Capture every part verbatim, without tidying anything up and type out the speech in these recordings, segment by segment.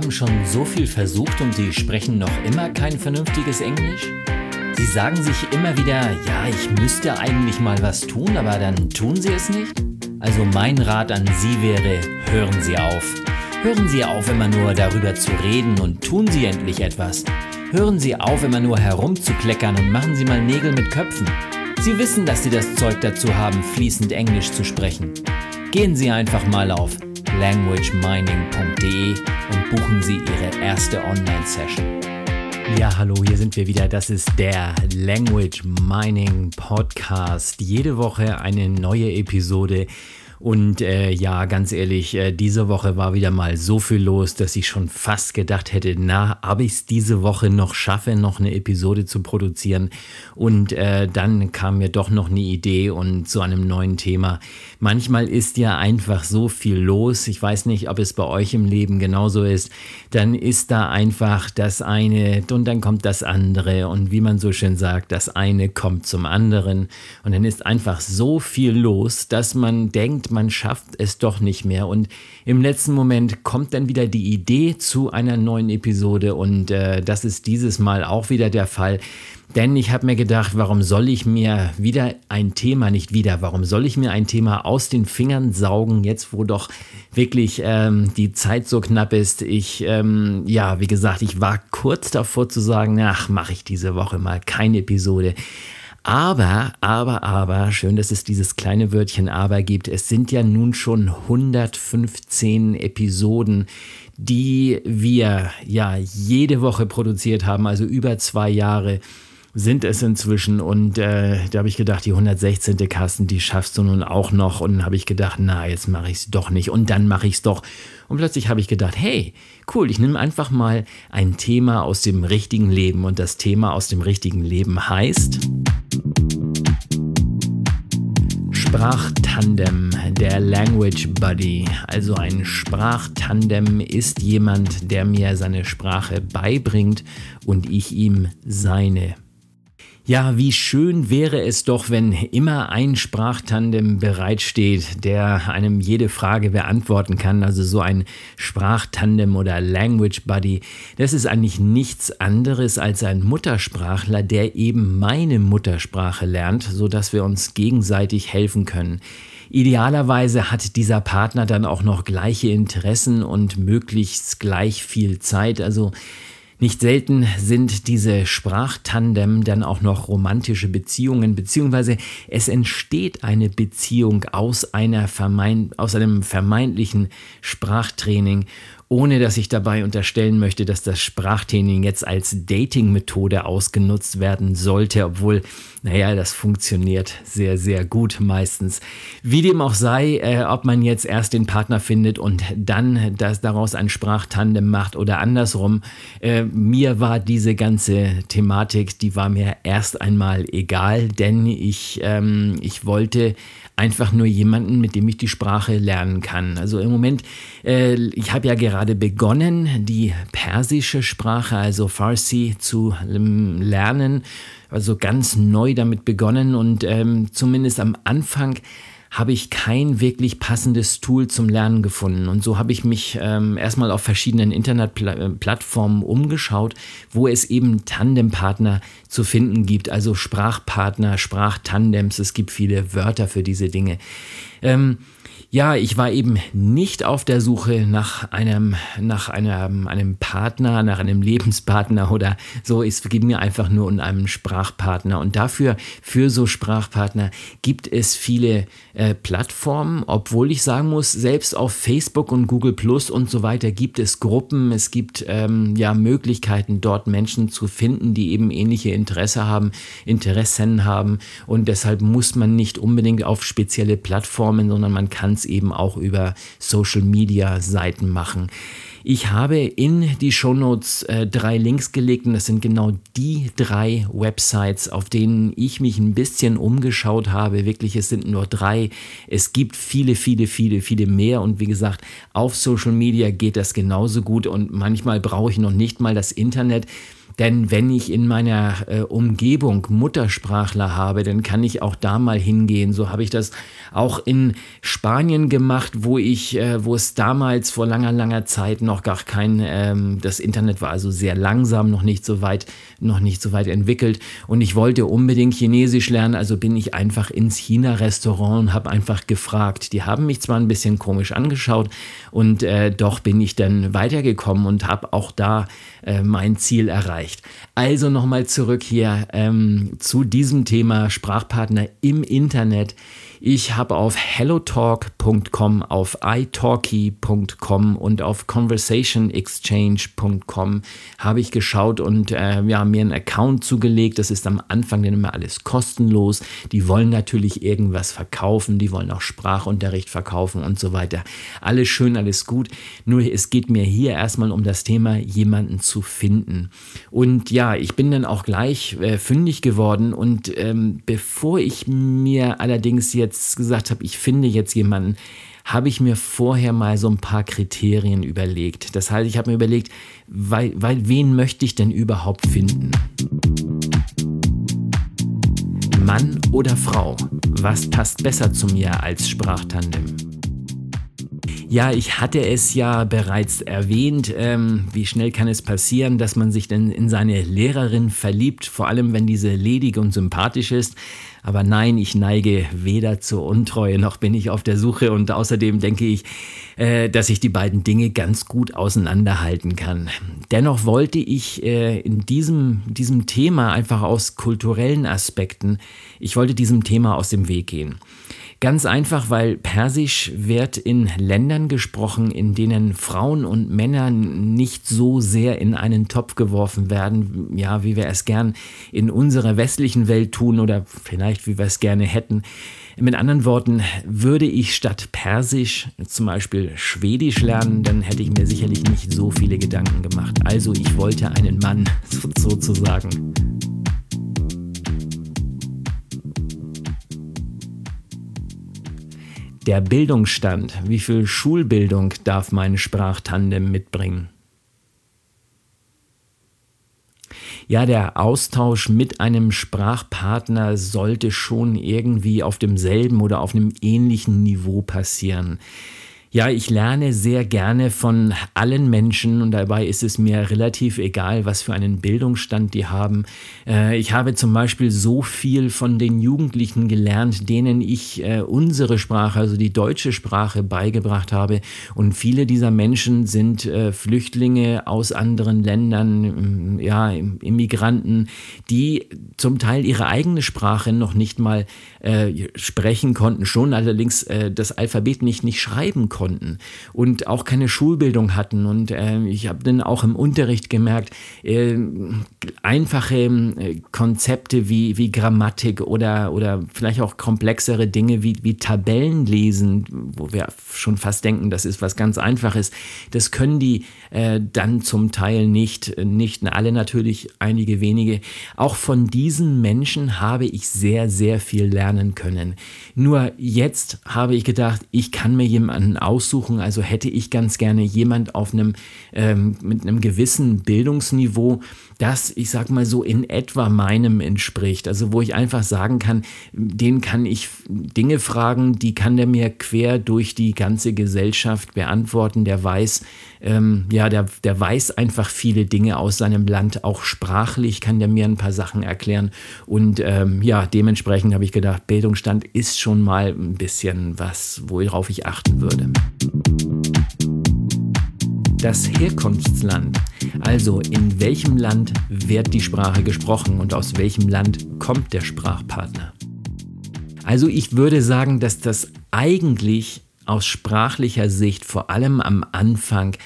haben schon so viel versucht und sie sprechen noch immer kein vernünftiges Englisch? Sie sagen sich immer wieder, ja, ich müsste eigentlich mal was tun, aber dann tun sie es nicht? Also mein Rat an Sie wäre, hören Sie auf. Hören Sie auf, immer nur darüber zu reden und tun Sie endlich etwas. Hören Sie auf, immer nur herumzukleckern und machen Sie mal Nägel mit Köpfen. Sie wissen, dass Sie das Zeug dazu haben, fließend Englisch zu sprechen. Gehen Sie einfach mal auf language mining punkt de und buchen Sie Ihre erste Online-Session. Ja, hallo, hier sind wir wieder. Das ist der Language Mining Podcast. Jede Woche eine neue Episode. Und äh, ja, ganz ehrlich, äh, diese Woche war wieder mal so viel los, dass ich schon fast gedacht hätte, na, ob ich es diese Woche noch schaffe, noch eine Episode zu produzieren. Und äh, dann kam mir doch noch eine Idee und zu einem neuen Thema. Manchmal ist ja einfach so viel los. Ich weiß nicht, ob es bei euch im Leben genauso ist. Dann ist da einfach das eine und dann kommt das andere. Und wie man so schön sagt, das eine kommt zum anderen. Und dann ist einfach so viel los, dass man denkt, man schafft es doch nicht mehr und im letzten Moment kommt dann wieder die Idee zu einer neuen Episode und äh, das ist dieses Mal auch wieder der Fall, denn ich habe mir gedacht, warum soll ich mir wieder ein Thema, nicht wieder, warum soll ich mir ein Thema aus den Fingern saugen, jetzt wo doch wirklich ähm, die Zeit so knapp ist. Ich, ähm, ja, wie gesagt, ich war kurz davor zu sagen, ach, mache ich diese Woche mal keine Episode. Aber, aber, aber, schön, dass es dieses kleine Wörtchen aber gibt. Es sind ja nun schon hundertfünfzehn Episoden, die wir ja jede Woche produziert haben, also über zwei Jahre sind es inzwischen. Und äh, da habe ich gedacht, die hundertsechzehnte Carsten, die schaffst du nun auch noch. Und dann habe ich gedacht, na, jetzt mache ich es doch nicht. Und dann mache ich es doch. Und plötzlich habe ich gedacht, hey, cool, ich nehme einfach mal ein Thema aus dem richtigen Leben. Und das Thema aus dem richtigen Leben heißt Sprach-Tandem, der Language Buddy. Also ein Sprach-Tandem ist jemand, der mir seine Sprache beibringt und ich ihm seine. Ja, wie schön wäre es doch, wenn immer ein Sprachtandem bereitsteht, der einem jede Frage beantworten kann. Also so ein Sprachtandem oder Language Buddy, das ist eigentlich nichts anderes als ein Muttersprachler, der eben meine Muttersprache lernt, sodass wir uns gegenseitig helfen können. Idealerweise hat dieser Partner dann auch noch gleiche Interessen und möglichst gleich viel Zeit, also nicht selten sind diese Sprachtandem dann auch noch romantische Beziehungen, beziehungsweise es entsteht eine Beziehung aus, einer vermeint, aus einem vermeintlichen Sprachtraining, ohne dass ich dabei unterstellen möchte, dass das Sprachtraining jetzt als Dating-Methode ausgenutzt werden sollte, obwohl, naja, das funktioniert sehr, sehr gut meistens. Wie dem auch sei, äh, ob man jetzt erst den Partner findet und dann das daraus ein Sprachtandem macht oder andersrum, äh, mir war diese ganze Thematik, die war mir erst einmal egal, denn ich, ähm, ich wollte einfach nur jemanden, mit dem ich die Sprache lernen kann. Also im Moment, äh, ich habe ja gerade gerade begonnen, die persische Sprache, also Farsi, zu lernen, also ganz neu damit begonnen und ähm, zumindest am Anfang habe ich kein wirklich passendes Tool zum Lernen gefunden. Und so habe ich mich ähm, erstmal auf verschiedenen Internetplattformen umgeschaut, wo es eben Tandempartner zu finden gibt, also Sprachpartner, Sprachtandems, es gibt viele Wörter für diese Dinge. Ähm, Ja, ich war eben nicht auf der Suche nach einem, nach einem, einem Partner, nach einem Lebenspartner oder so. Es geht mir einfach nur um einen Sprachpartner. Und dafür, für so Sprachpartner, gibt es viele äh, Plattformen, obwohl ich sagen muss, selbst auf Facebook und Google Plus und so weiter gibt es Gruppen. Es gibt ähm, ja Möglichkeiten, dort Menschen zu finden, die eben ähnliche Interesse haben, Interessen haben. Und deshalb muss man nicht unbedingt auf spezielle Plattformen, sondern man kann eben auch über Social-Media-Seiten machen. Ich habe in die Shownotes äh, drei Links gelegt und das sind genau die drei Websites, auf denen ich mich ein bisschen umgeschaut habe. Wirklich, es sind nur drei. Es gibt viele, viele, viele, viele mehr und wie gesagt, auf Social Media geht das genauso gut und manchmal brauche ich noch nicht mal das Internet. Denn wenn ich in meiner äh, Umgebung Muttersprachler habe, dann kann ich auch da mal hingehen. So habe ich das auch in Spanien gemacht, wo ich, äh, wo es damals vor langer, langer Zeit noch gar kein, ähm, das Internet war also sehr langsam, noch nicht so weit, noch nicht so weit entwickelt. Und ich wollte unbedingt Chinesisch lernen, also bin ich einfach ins China-Restaurant und habe einfach gefragt. Die haben mich zwar ein bisschen komisch angeschaut und äh, doch bin ich dann weitergekommen und habe auch da äh, mein Ziel erreicht. Also nochmal zurück hier ähm, zu diesem Thema Sprachpartner im Internet. Ich habe auf hellotalk punkt com, auf italki punkt com und auf conversation exchange punkt com habe ich geschaut und äh, ja, mir einen Account zugelegt. Das ist am Anfang dann immer alles kostenlos. Die wollen natürlich irgendwas verkaufen, die wollen auch Sprachunterricht verkaufen und so weiter. Alles schön, alles gut. Nur es geht mir hier erstmal um das Thema, jemanden zu finden. Und ja, ich bin dann auch gleich äh, fündig geworden und ähm, bevor ich mir allerdings jetzt gesagt habe, ich finde jetzt jemanden, habe ich mir vorher mal so ein paar Kriterien überlegt. Das heißt, ich habe mir überlegt, weil, weil wen möchte ich denn überhaupt finden? Mann oder Frau? Was passt besser zu mir als Sprachtandem? Ja, ich hatte es ja bereits erwähnt, ähm, wie schnell kann es passieren, dass man sich denn in seine Lehrerin verliebt, vor allem wenn diese ledig und sympathisch ist. Aber nein, ich neige weder zur Untreue, noch bin ich auf der Suche und außerdem denke ich, äh, dass ich die beiden Dinge ganz gut auseinanderhalten kann. Dennoch wollte ich äh, in diesem, diesem Thema einfach aus kulturellen Aspekten, ich wollte diesem Thema aus dem Weg gehen. Ganz einfach, weil Persisch wird in Ländern gesprochen, in denen Frauen und Männer nicht so sehr in einen Topf geworfen werden, ja, wie wir es gern in unserer westlichen Welt tun oder vielleicht wie wir es gerne hätten. Mit anderen Worten, würde ich statt Persisch zum Beispiel Schwedisch lernen, dann hätte ich mir sicherlich nicht so viele Gedanken gemacht. Also ich wollte einen Mann sozusagen. Der Bildungsstand. Wie viel Schulbildung darf mein Sprachtandem mitbringen? Ja, der Austausch mit einem Sprachpartner sollte schon irgendwie auf demselben oder auf einem ähnlichen Niveau passieren. Ja, ich lerne sehr gerne von allen Menschen und dabei ist es mir relativ egal, was für einen Bildungsstand die haben. Äh, ich habe zum Beispiel so viel von den Jugendlichen gelernt, denen ich äh, unsere Sprache, also die deutsche Sprache, beigebracht habe. Und viele dieser Menschen sind äh, Flüchtlinge aus anderen Ländern, ja, Immigranten, die zum Teil ihre eigene Sprache noch nicht mal äh, sprechen konnten, schon allerdings äh, das Alphabet nicht, nicht schreiben konnten. Konnten und auch keine Schulbildung hatten. Und äh, ich habe dann auch im Unterricht gemerkt, äh, einfache äh, Konzepte wie, wie Grammatik oder, oder vielleicht auch komplexere Dinge wie, wie Tabellen lesen, wo wir schon fast denken, das ist was ganz Einfaches. Das können die äh, dann zum Teil nicht, nicht alle natürlich, einige wenige. Auch von diesen Menschen habe ich sehr, sehr viel lernen können. Nur jetzt habe ich gedacht, ich kann mir jemanden aussuchen, also hätte ich ganz gerne jemand auf einem ähm, mit einem gewissen Bildungsniveau, das, ich sag mal so, in etwa meinem entspricht, also wo ich einfach sagen kann, den kann ich Dinge fragen, die kann der mir quer durch die ganze Gesellschaft beantworten, der weiß, ähm, ja, der, der weiß einfach viele Dinge aus seinem Land, auch sprachlich kann der mir ein paar Sachen erklären und ähm, ja, dementsprechend habe ich gedacht, Bildungsstand ist schon mal ein bisschen was, worauf ich achten würde. Das Herkunftsland, also in welchem Land wird die Sprache gesprochen und aus welchem Land kommt der Sprachpartner? Also ich würde sagen, dass das eigentlich aus sprachlicher Sicht vor allem am Anfang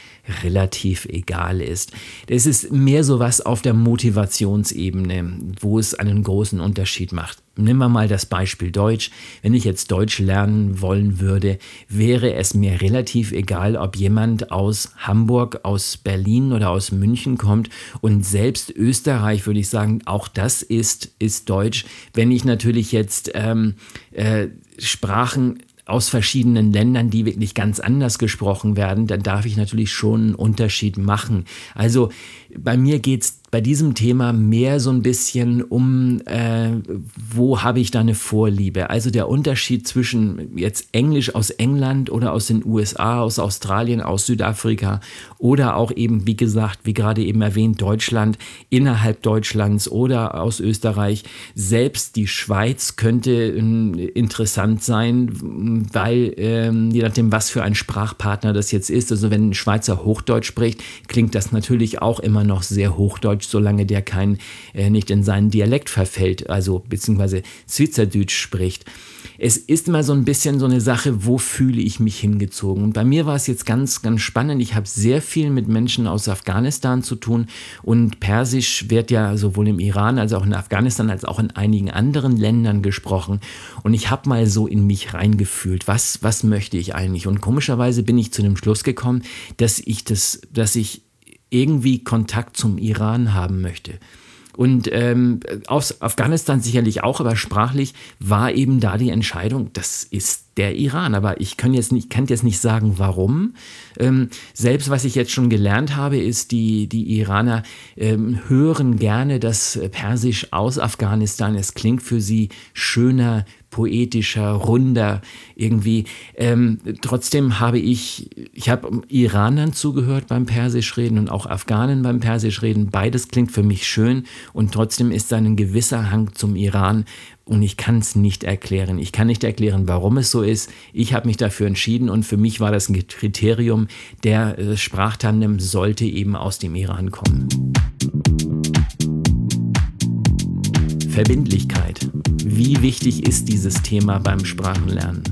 relativ egal ist. Es ist mehr sowas auf der Motivationsebene, wo es einen großen Unterschied macht. Nehmen wir mal das Beispiel Deutsch. Wenn ich jetzt Deutsch lernen wollen würde, wäre es mir relativ egal, ob jemand aus Hamburg, aus Berlin oder aus München kommt. Und selbst Österreich, würde ich sagen, auch das ist, ist Deutsch. Wenn ich natürlich jetzt ähm, äh, Sprachen aus verschiedenen Ländern, die wirklich ganz anders gesprochen werden, dann darf ich natürlich schon einen Unterschied machen. Also bei mir geht es bei diesem Thema mehr so ein bisschen um, äh, wo habe ich da eine Vorliebe? Also der Unterschied zwischen jetzt Englisch aus England oder aus den U S A, aus Australien, aus Südafrika oder auch eben, wie gesagt, wie gerade eben erwähnt, Deutschland, innerhalb Deutschlands oder aus Österreich. Selbst die Schweiz könnte äh, interessant sein, weil äh, je nachdem, was für ein Sprachpartner das jetzt ist, also wenn ein Schweizer Hochdeutsch spricht, klingt das natürlich auch immer noch sehr Hochdeutsch, solange der kein, äh, nicht in seinen Dialekt verfällt, also beziehungsweise Schweizerdeutsch spricht. Es ist immer so ein bisschen so eine Sache, wo fühle ich mich hingezogen? Und bei mir war es jetzt ganz, ganz spannend. Ich habe sehr viel mit Menschen aus Afghanistan zu tun und Persisch wird ja sowohl im Iran als auch in Afghanistan als auch in einigen anderen Ländern gesprochen. Und ich habe mal so in mich reingefühlt, was, was möchte ich eigentlich? Und komischerweise bin ich zu dem Schluss gekommen, dass ich das, dass ich irgendwie Kontakt zum Iran haben möchte. Und ähm, aus Afghanistan sicherlich auch, aber sprachlich war eben da die Entscheidung, das ist der Iran. Aber ich kann jetzt nicht, kann jetzt nicht sagen, warum. Ähm, selbst was ich jetzt schon gelernt habe, ist, die, die Iraner ähm, hören gerne das Persisch aus Afghanistan. Es klingt für sie schöner, poetischer, runder irgendwie. Ähm, trotzdem habe ich, ich habe Iranern zugehört beim Persischreden und auch Afghanen beim Persischreden. Beides klingt für mich schön und trotzdem ist da ein gewisser Hang zum Iran und ich kann es nicht erklären. Ich kann nicht erklären, warum es so ist. Ich habe mich dafür entschieden und für mich war das ein Kriterium, der äh, Sprachtandem sollte eben aus dem Iran kommen. Verbindlichkeit. Wie wichtig ist dieses Thema beim Sprachenlernen?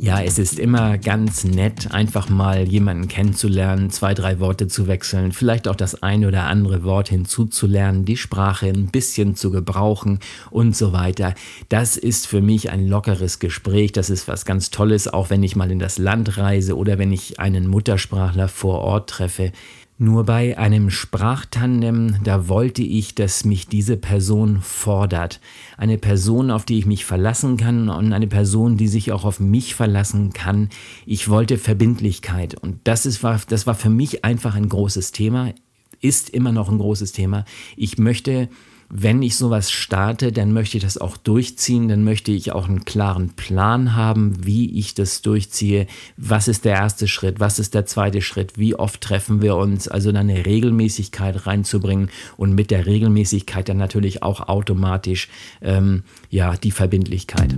Ja, es ist immer ganz nett, einfach mal jemanden kennenzulernen, zwei, drei Worte zu wechseln, vielleicht auch das ein oder andere Wort hinzuzulernen, die Sprache ein bisschen zu gebrauchen und so weiter. Das ist für mich ein lockeres Gespräch, das ist was ganz Tolles, auch wenn ich mal in das Land reise oder wenn ich einen Muttersprachler vor Ort treffe. Nur bei einem Sprachtandem, da wollte ich, dass mich diese Person fordert. Eine Person, auf die ich mich verlassen kann und eine Person, die sich auch auf mich verlassen kann. Ich wollte Verbindlichkeit und das ist, war, das war für mich einfach ein großes Thema, ist immer noch ein großes Thema. Ich möchte... Wenn ich sowas starte, dann möchte ich das auch durchziehen, dann möchte ich auch einen klaren Plan haben, wie ich das durchziehe, was ist der erste Schritt, was ist der zweite Schritt, wie oft treffen wir uns, also dann eine Regelmäßigkeit reinzubringen und mit der Regelmäßigkeit dann natürlich auch automatisch ähm, ja, die Verbindlichkeit.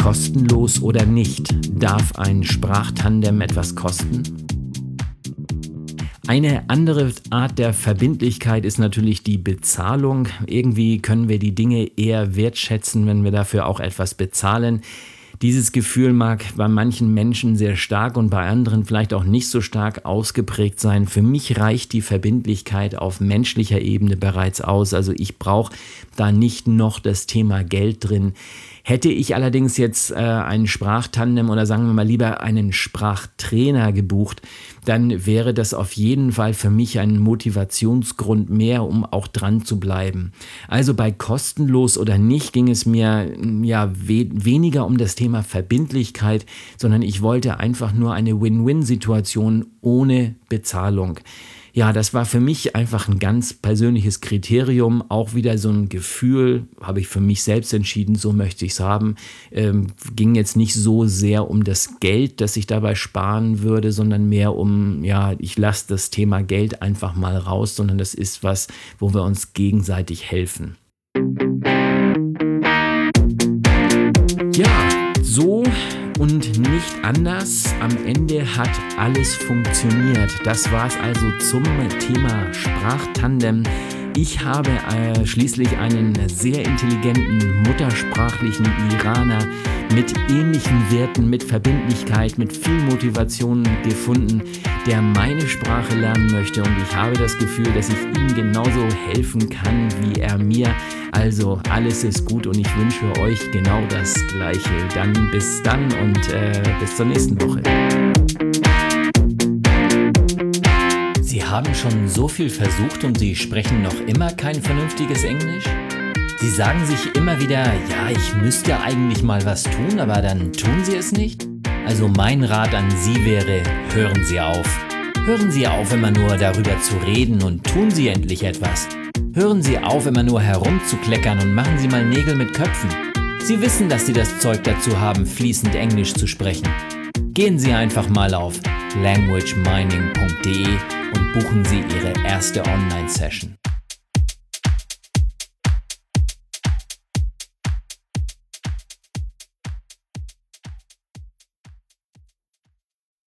Kostenlos oder nicht, darf ein Sprachtandem etwas kosten? Eine andere Art der Verbindlichkeit ist natürlich die Bezahlung. Irgendwie können wir die Dinge eher wertschätzen, wenn wir dafür auch etwas bezahlen. Dieses Gefühl mag bei manchen Menschen sehr stark und bei anderen vielleicht auch nicht so stark ausgeprägt sein. Für mich reicht die Verbindlichkeit auf menschlicher Ebene bereits aus. Also ich brauche da nicht noch das Thema Geld drin. Hätte ich allerdings jetzt äh, einen Sprachtandem oder sagen wir mal lieber einen Sprachtrainer gebucht, dann wäre das auf jeden Fall für mich ein Motivationsgrund mehr, um auch dran zu bleiben. Also bei kostenlos oder nicht ging es mir ja we- weniger um das Thema Verbindlichkeit, sondern ich wollte einfach nur eine Win-Win-Situation ohne Bezahlung. Ja, das war für mich einfach ein ganz persönliches Kriterium, auch wieder so ein Gefühl, habe ich für mich selbst entschieden, so möchte ich es haben. Ähm, ging jetzt nicht so sehr um das Geld, das ich dabei sparen würde, sondern mehr um, ja, ich lasse das Thema Geld einfach mal raus, sondern das ist was, wo wir uns gegenseitig helfen. Ja, so... Und nicht anders, am Ende hat alles funktioniert. Das war es also zum Thema Sprachtandem. Ich habe äh, schließlich einen sehr intelligenten, muttersprachlichen Iraner mit ähnlichen Werten, mit Verbindlichkeit, mit viel Motivation gefunden, der meine Sprache lernen möchte. Und ich habe das Gefühl, dass ich ihm genauso helfen kann, wie er mir. Also alles ist gut und ich wünsche euch genau das Gleiche. Dann bis dann und äh, bis zur nächsten Woche. Sie haben schon so viel versucht und Sie sprechen noch immer kein vernünftiges Englisch? Sie sagen sich immer wieder, ja, ich müsste eigentlich mal was tun, aber dann tun Sie es nicht? Also mein Rat an Sie wäre, hören Sie auf. Hören Sie auf, immer nur darüber zu reden und tun Sie endlich etwas. Hören Sie auf, immer nur herumzukleckern und machen Sie mal Nägel mit Köpfen. Sie wissen, dass Sie das Zeug dazu haben, fließend Englisch zu sprechen. Gehen Sie einfach mal auf language mining punkt de und buchen Sie Ihre erste Online-Session.